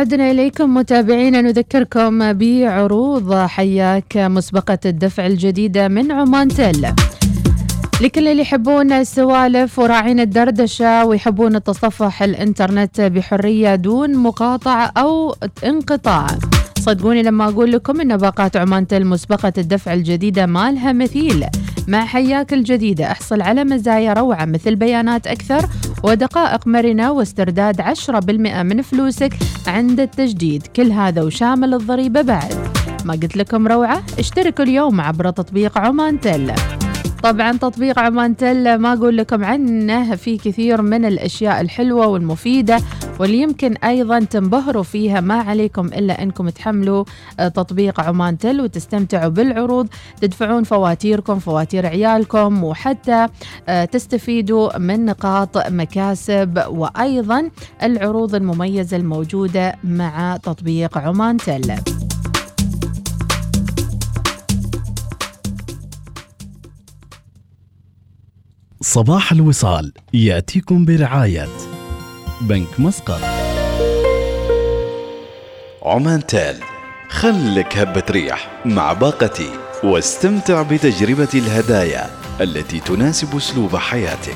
عدنا إليكم متابعينا، نذكركم بعروض حياك مسبقة الدفع الجديدة من عمانتل لكل اللي يحبون السوالف وراعين الدردشة ويحبون التصفح الإنترنت بحرية دون مقاطعة أو انقطاع. صدقوني لما أقول لكم إن باقات عمانتل مسبقة الدفع الجديدة ما لها مثيل. مع حياك الجديدة احصل على مزايا روعة مثل بيانات أكثر ودقائق مرنة واسترداد 10% من فلوسك عند التجديد، كل هذا وشامل الضريبة بعد. ما قلت لكم روعة؟ اشتركوا اليوم عبر تطبيق عمانتل. طبعا تطبيق عمانتل ما أقول لكم عنه، فيه كثير من الأشياء الحلوة والمفيدة واللي يمكن أيضا تنبهروا فيها. ما عليكم إلا أنكم تحملوا تطبيق عمانتل وتستمتعوا بالعروض، تدفعون فواتيركم، فواتير عيالكم، وحتى تستفيدوا من نقاط مكاسب وأيضا العروض المميزة الموجودة مع تطبيق عمانتل. صباح الوصال يأتيكم برعاية بنك مسقط. عمانتل، خلك هبة ريح مع باقتي واستمتع بتجربة الهدايا التي تناسب أسلوب حياتك.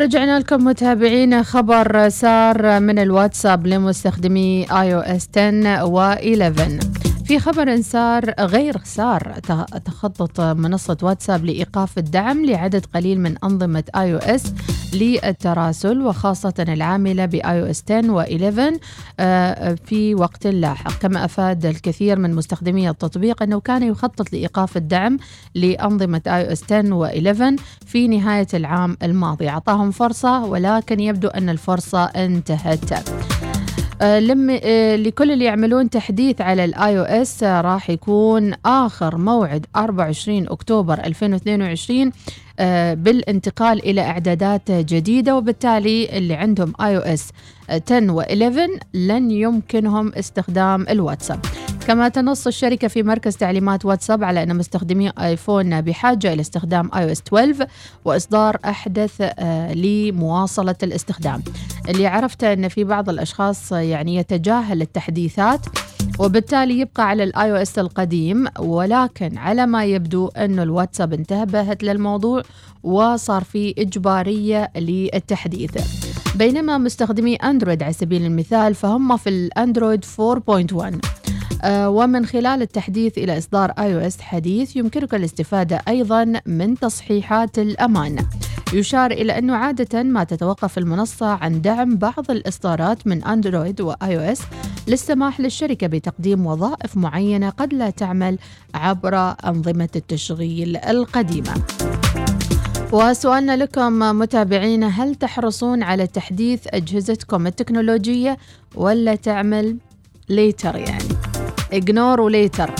رجعنا لكم متابعينا. خبر سار من الواتساب لمستخدمي iOS 10 و11. في خبر سار غير سار، تخطط منصة واتساب لإيقاف الدعم لعدد قليل من أنظمة iOS للتراسل وخاصة العاملة بiOS 10 و11 في وقت لاحق. كما أفاد الكثير من مستخدمي التطبيق أنه كان يخطط لإيقاف الدعم لأنظمة iOS 10 و11 في نهاية العام الماضي. أعطاهم فرصة ولكن يبدو أن الفرصة انتهت. لكل اللي يعملون تحديث على الاي او اس راح يكون آخر موعد 24 أكتوبر 2022 بالانتقال إلى إعدادات جديدة، وبالتالي اللي عندهم اي او اس 10 و11 لن يمكنهم استخدام الواتساب. كما تنص الشركة في مركز تعليمات واتساب على أن مستخدمي آيفون بحاجة إلى استخدام iOS 12 وإصدار أحدث لمواصلة الاستخدام. اللي عرفته أن في بعض الأشخاص يعني يتجاهل التحديثات وبالتالي يبقى على iOS القديم، ولكن على ما يبدو أن الواتساب انتبهت للموضوع وصار في إجبارية للتحديث. بينما مستخدمي أندرويد على سبيل المثال فهم في الأندرويد 4.1، ومن خلال التحديث إلى إصدار iOS حديث يمكنك الاستفادة أيضا من تصحيحات الأمان. يشار إلى أنه عادة ما تتوقف المنصة عن دعم بعض الإصدارات من أندرويد وiOS للسماح للشركة بتقديم وظائف معينة قد لا تعمل عبر أنظمة التشغيل القديمة. وسؤالنا لكم متابعينا، هل تحرصون على تحديث أجهزتكم التكنولوجية ولا تعمل ليتر؟ يعني إجنور وليتر.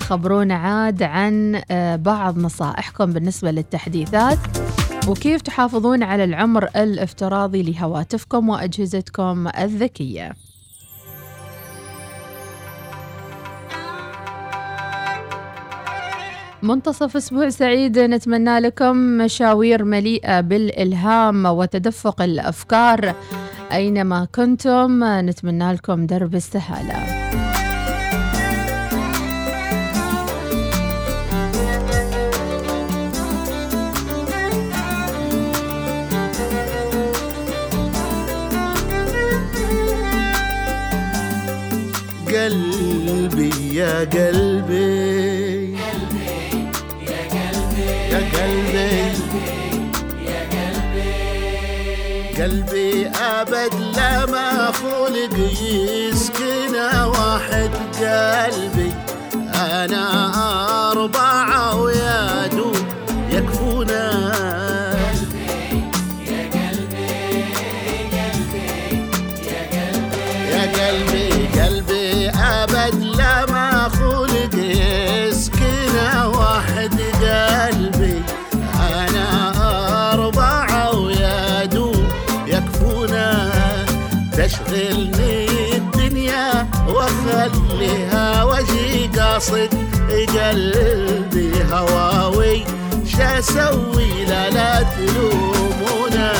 خبرونا عاد عن بعض نصائحكم بالنسبة للتحديثات وكيف تحافظون على العمر الافتراضي لهواتفكم وأجهزتكم الذكية. منتصف أسبوع سعيد نتمنى لكم، مشاوير مليئة بالإلهام وتدفق الأفكار أينما كنتم، نتمنى لكم درب السهالة. قلبي يا قلبي، يا قلبي يا قلبي، يا قلبي قلبي أبد لما خلق يسكن واحد قلبي. أنا 4 ويا دوب يكفونا. قلبي يا قلبي، قلبي يا قلبي، يا قلبي قلبي أبد لما خلق يسكن واحد قلبي. أنا 4 ويا قصد قلبي هواوي شا سوي لا تلومونا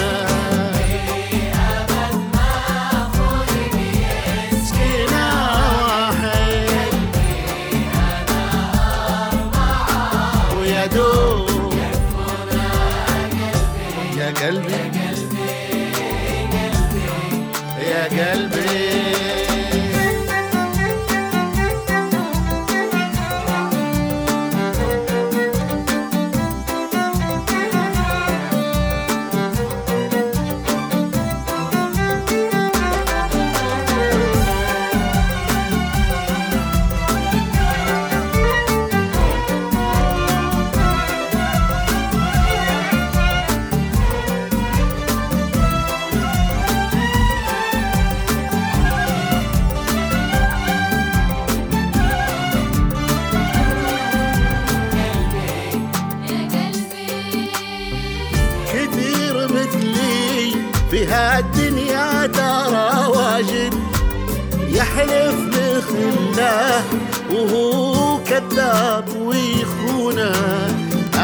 وهو كذاب ويخونه،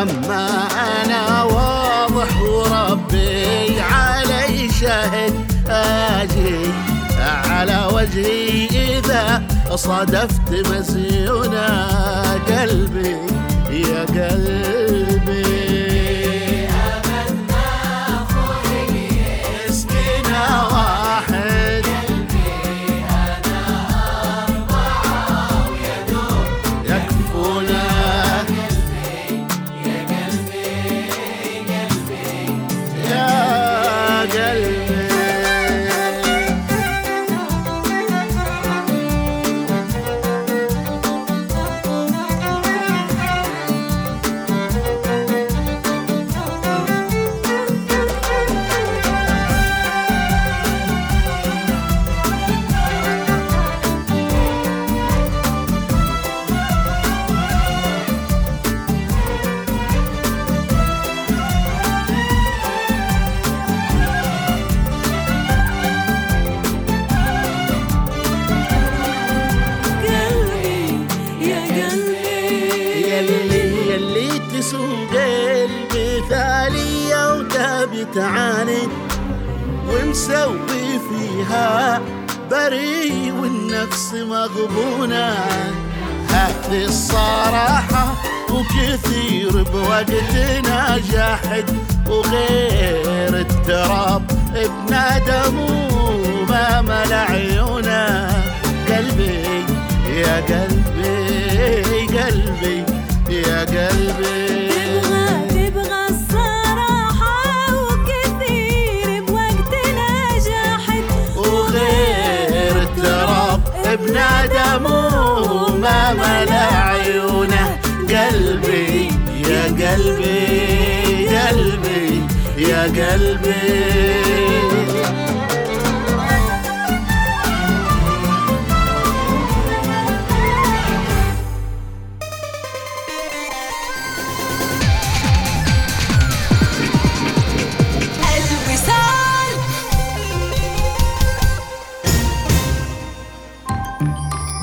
أما أنا واضح وربي علي شاهد أجي على وجهي إذا صادفت مزيونة قلبي يا قلبي تعاني ومسوي فيها بري والنفس مغبونة هذه الصراحة وكثير بوقتنا جاحد وغير التراب بندم وما مل عيونا قلبي يا قلبي قلبي يا قلبي تبغى بنادم وما ملا عيونه قلبي يا قلبي قلبي يا قلبي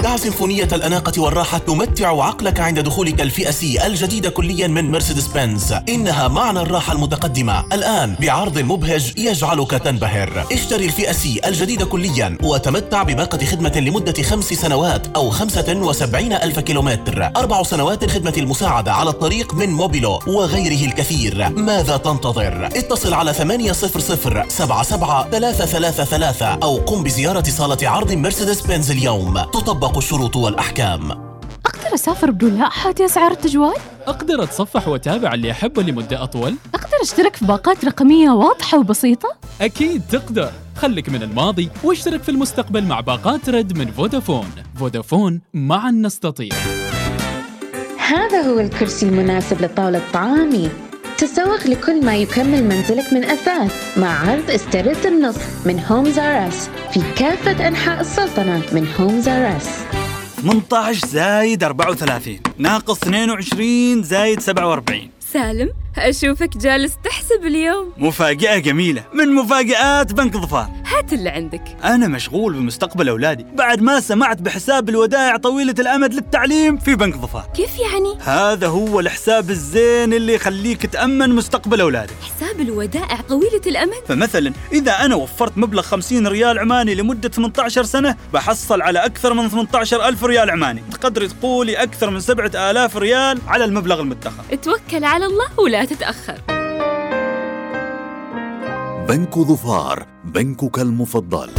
دع سيمفونية الأناقة والراحة تمتع عقلك عند دخولك الفئة سي الجديدة كليا من مرسيدس بنز. إنها معنى الراحة المتقدمة الآن بعرض مبهج يجعلك تنبهر. اشتري الفئة سي الجديدة كليا وتمتع بباقة خدمة لمدة 5 سنوات أو 75,000 كيلومتر، 4 سنوات خدمة المساعدة على الطريق من موبيلو وغيره الكثير. ماذا تنتظر؟ اتصل على 800-77-333 أو قم بزيارة صالة عرض مرسيدس بنز اليوم. تطبق الشروط والأحكام. أقدر أسافر بدون لائحة أسعار التجوال؟ أقدر أتصفح وأتابع اللي أحبه لمدة أطول؟ أقدر أشترك في باقات رقمية واضحة وبسيطة؟ أكيد تقدر. خلك من الماضي واشترك في المستقبل مع باقات رد من فودافون. فودافون، معا نستطيع. هذا هو الكرسي المناسب لطاولة طعامي. تسوق لكل ما يكمل منزلك من أثاث مع عرض استرد النص من Homes R Us في كافة أنحاء السلطنة. من Homes R Us 18+34 ناقص 22+47. سالم، أشوفك جالس تحسب اليوم. مفاجأة جميلة من مفاجآت بنك ظفار. هات اللي عندك. أنا مشغول بمستقبل أولادي بعد ما سمعت بحساب الودائع طويلة الأمد للتعليم في بنك ظفار. كيف يعني؟ هذا هو الحساب الزين اللي يخليك تأمن مستقبل أولادك. حساب الودائع طويلة الأمد؟ فمثلا إذا أنا وفرت مبلغ 50 ريال عماني لمدة 18 سنة بحصل على أكثر من 18,000 ريال عماني، تقدر تقولي أكثر من 7,000 ريال على المبلغ المدخر. اتوكل على الله ولا تتأخر. بنك ظفار، بنكك المفضل.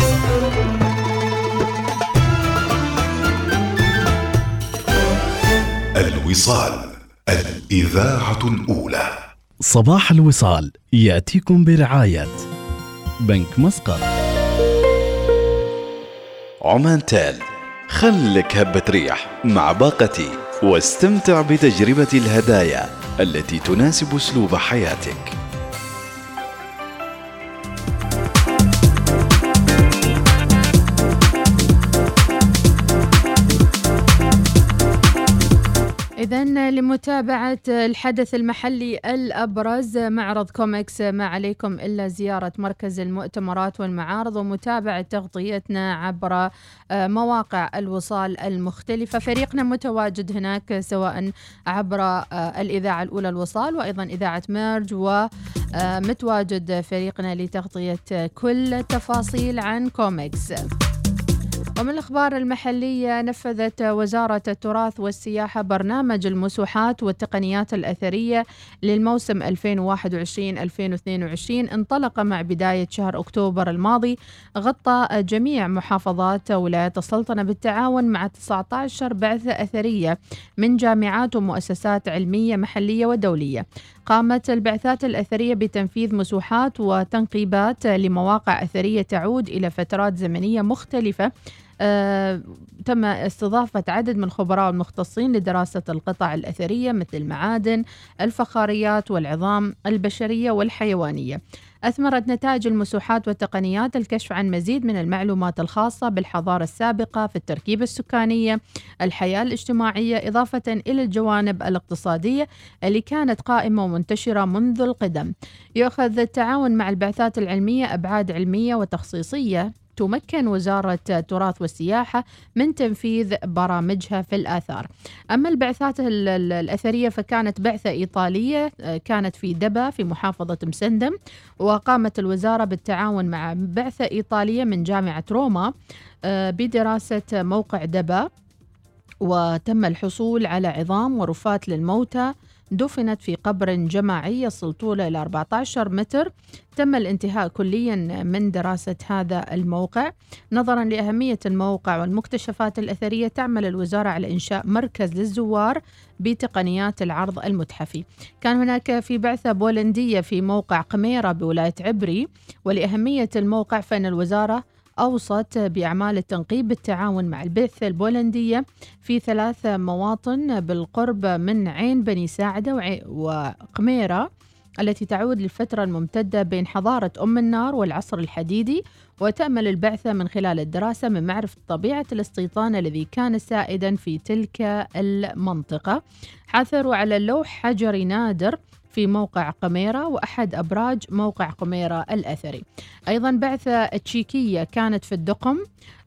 الوصال، الإذاعة الأولى. صباح الوصال يأتيكم برعاية بنك مسقط. عمانتل، خلك هبة ريح مع باقتي واستمتع بتجربة الهدايا التي تناسب أسلوب حياتك. إذن لمتابعة الحدث المحلي الأبرز، معرض كوميكس ما عليكم إلا زيارة مركز المؤتمرات والمعارض ومتابعة تغطيتنا عبر مواقع الوصال المختلفة. فريقنا متواجد هناك سواء عبر الإذاعة الأولى الوصال وأيضا إذاعة ميرج، ومتواجد فريقنا لتغطية كل التفاصيل عن كوميكس. ومن الأخبار المحلية، نفذت وزارة التراث والسياحة برنامج المسوحات والتقنيات الأثرية للموسم 2021-2022 انطلق مع بداية شهر أكتوبر الماضي، غطى جميع محافظات ولاية السلطنة بالتعاون مع 19 بعثة أثرية من جامعات ومؤسسات علمية محلية ودولية. قامت البعثات الأثرية بتنفيذ مسوحات وتنقيبات لمواقع أثرية تعود إلى فترات زمنية مختلفة. تم استضافة عدد من الخبراء والمختصين لدراسة القطع الأثرية مثل المعادن، الفخاريات والعظام البشرية والحيوانية. أثمرت نتائج المسوحات والتقنيات الكشف عن مزيد من المعلومات الخاصة بالحضارة السابقة في التركيبة السكانية، الحياة الاجتماعية، إضافة إلى الجوانب الاقتصادية اللي كانت قائمة ومنتشرة منذ القدم. يأخذ التعاون مع البعثات العلمية أبعاد علمية وتخصيصية تمكن وزارة التراث والسياحة من تنفيذ برامجها في الآثار. أما البعثات الأثرية فكانت بعثة إيطالية كانت في دبا في محافظة مسندم، وقامت الوزارة بالتعاون مع بعثة إيطالية من جامعة روما بدراسة موقع دبا، وتم الحصول على عظام ورفات للموتى دفنت في قبر جماعي يصل طوله إلى 14 متر. تم الانتهاء كليا من دراسة هذا الموقع. نظرا لأهمية الموقع والمكتشفات الأثرية، تعمل الوزارة على إنشاء مركز للزوار بتقنيات العرض المتحفي. كان هناك في بعثة بولندية في موقع قميرة بولاية عبري، ولأهمية الموقع فإن الوزارة أوصت بأعمال التنقيب بالتعاون مع البعثة البولندية في 3 مواطن بالقرب من عين بني ساعدة وقميرة التي تعود للفترة الممتدة بين حضارة أم النار والعصر الحديدي. وتأمل البعثة من خلال الدراسة من معرفة طبيعة الاستيطان الذي كان سائدا في تلك المنطقة. عثروا على لوح حجري نادر في موقع قميرة وأحد أبراج موقع قميرة الأثري. أيضا بعثة تشيكية كانت في الدقم،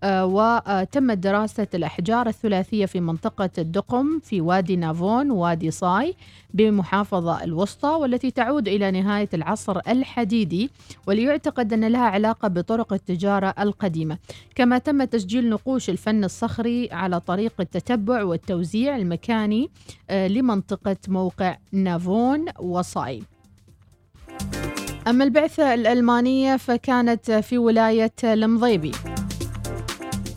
وتمت دراسة الأحجار الثلاثية في منطقة الدقم في وادي نافون ووادي صاي بمحافظة الوسطى، والتي تعود إلى نهاية العصر الحديدي وليعتقد أن لها علاقة بطرق التجارة القديمة. كما تم تسجيل نقوش الفن الصخري على طريق التتبع والتوزيع المكاني لمنطقة موقع نافون وصاي. أما البعثة الألمانية فكانت في ولاية المضيبي،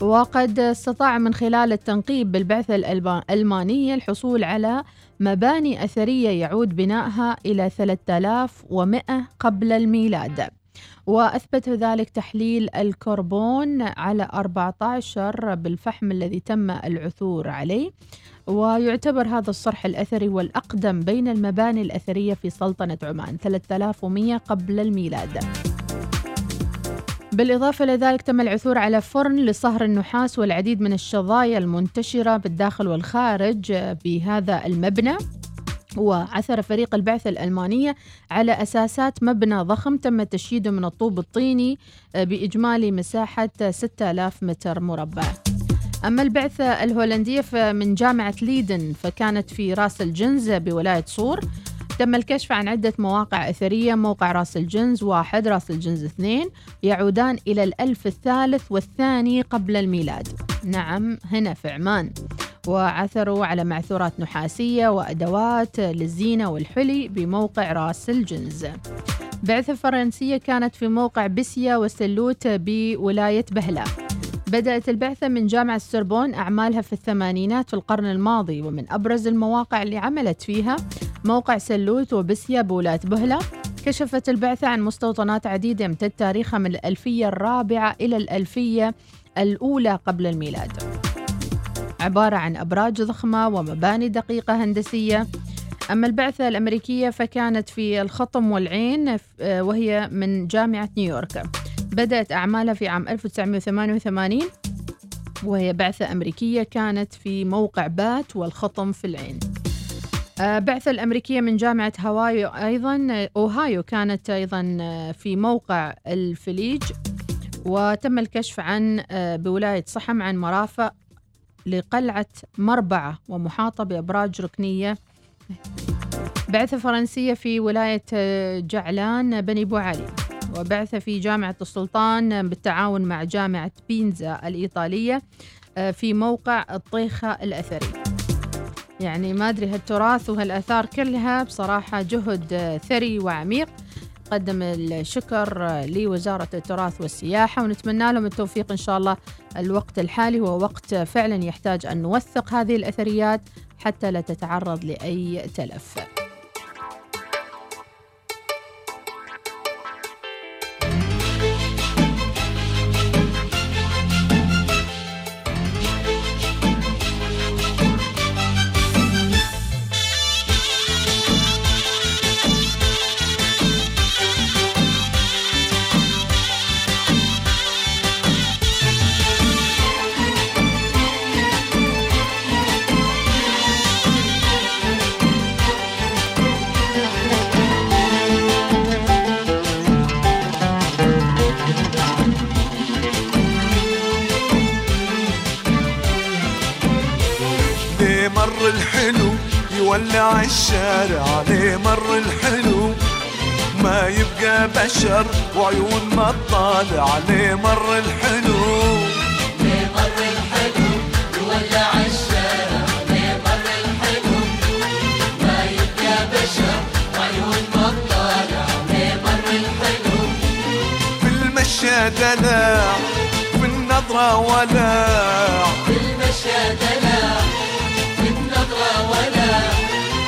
وقد استطاع من خلال التنقيب بالبعثة الألمانية الحصول على مباني أثرية يعود بنائها إلى 3100 قبل الميلاد، وأثبت ذلك تحليل الكربون على 14 بالفحم الذي تم العثور عليه. ويعتبر هذا الصرح الأثري والأقدم بين المباني الأثرية في سلطنة عمان، 3100 قبل الميلاد. بالإضافة لذلك تم العثور على فرن لصهر النحاس والعديد من الشظايا المنتشرة بالداخل والخارج بهذا المبنى. وعثر فريق البعثة الألمانية على أساسات مبنى ضخم تم تشييده من الطوب الطيني بإجمالي مساحة 6000 متر مربع. أما البعثة الهولندية فمن جامعة ليدن فكانت في راس الجنز بولاية صور. تم الكشف عن عدة مواقع أثرية، موقع راس الجنز 1، راس الجنز 2 يعودان إلى 1000 الثالث والثاني قبل الميلاد. نعم، هنا في عمان. وعثروا على معثورات نحاسية وأدوات للزينة والحلي بموقع راس الجنز. بعثة فرنسية كانت في موقع بسيا وسلوت بولاية بهلا. بدأت البعثة من جامعة السوربون أعمالها في الثمانينات في القرن الماضي، ومن أبرز المواقع اللي عملت فيها موقع سلوت وبسيا بولاية بهلا. كشفت البعثة عن مستوطنات عديدة يمتد تاريخها من 1000 الرابعة إلى 1000 الأولى قبل الميلاد، عبارة عن أبراج ضخمة ومباني دقيقة هندسية. أما البعثة الأمريكية فكانت في الخطم والعين، وهي من جامعة نيويورك. بدأت أعمالها في عام 1988، وهي بعثة أمريكية كانت في موقع بات والخطم في العين. بعثة الأمريكية من جامعة هاواي أيضا أوهايو كانت أيضا في موقع الفليج، وتم الكشف عن بولاية صحم عن مرافق لقلعة مربعة ومحاطة بأبراج ركنية. بعثة فرنسية في ولاية جعلان بني بو علي. وبعثة في جامعة السلطان بالتعاون مع جامعة بينزا الإيطالية في موقع الطيخة الأثري. يعني ما أدري، هالتراث وهالآثار كلها بصراحة جهد ثري وعميق. قدم الشكر لوزارة التراث والسياحة ونتمنى لهم التوفيق إن شاء الله. الوقت الحالي هو وقت فعلا يحتاج أن نوثق هذه الأثريات حتى لا تتعرض لأي تلف. ولع الشارع ليه مر الحلو، ما يبقى بشر وعيون ما تطالع ليه مر الحلو، ليه مر الحلو، يولع الشارع ليه مر الحلو، ما يبقى بشر وعيون ما تطالع ليه مر الحلو. في المشي دلع، في النظرة ولع، في المشي دلع، في النظرة ولع.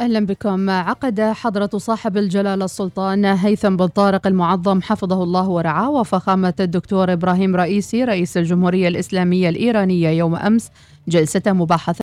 أهلا بكم. عقد حضرة صاحب الجلالة السلطان هيثم بن طارق المعظم حفظه الله ورعاه وفخامة الدكتور إبراهيم رئيسي رئيس الجمهورية الإسلامية الإيرانية يوم أمس جلسة مباحثة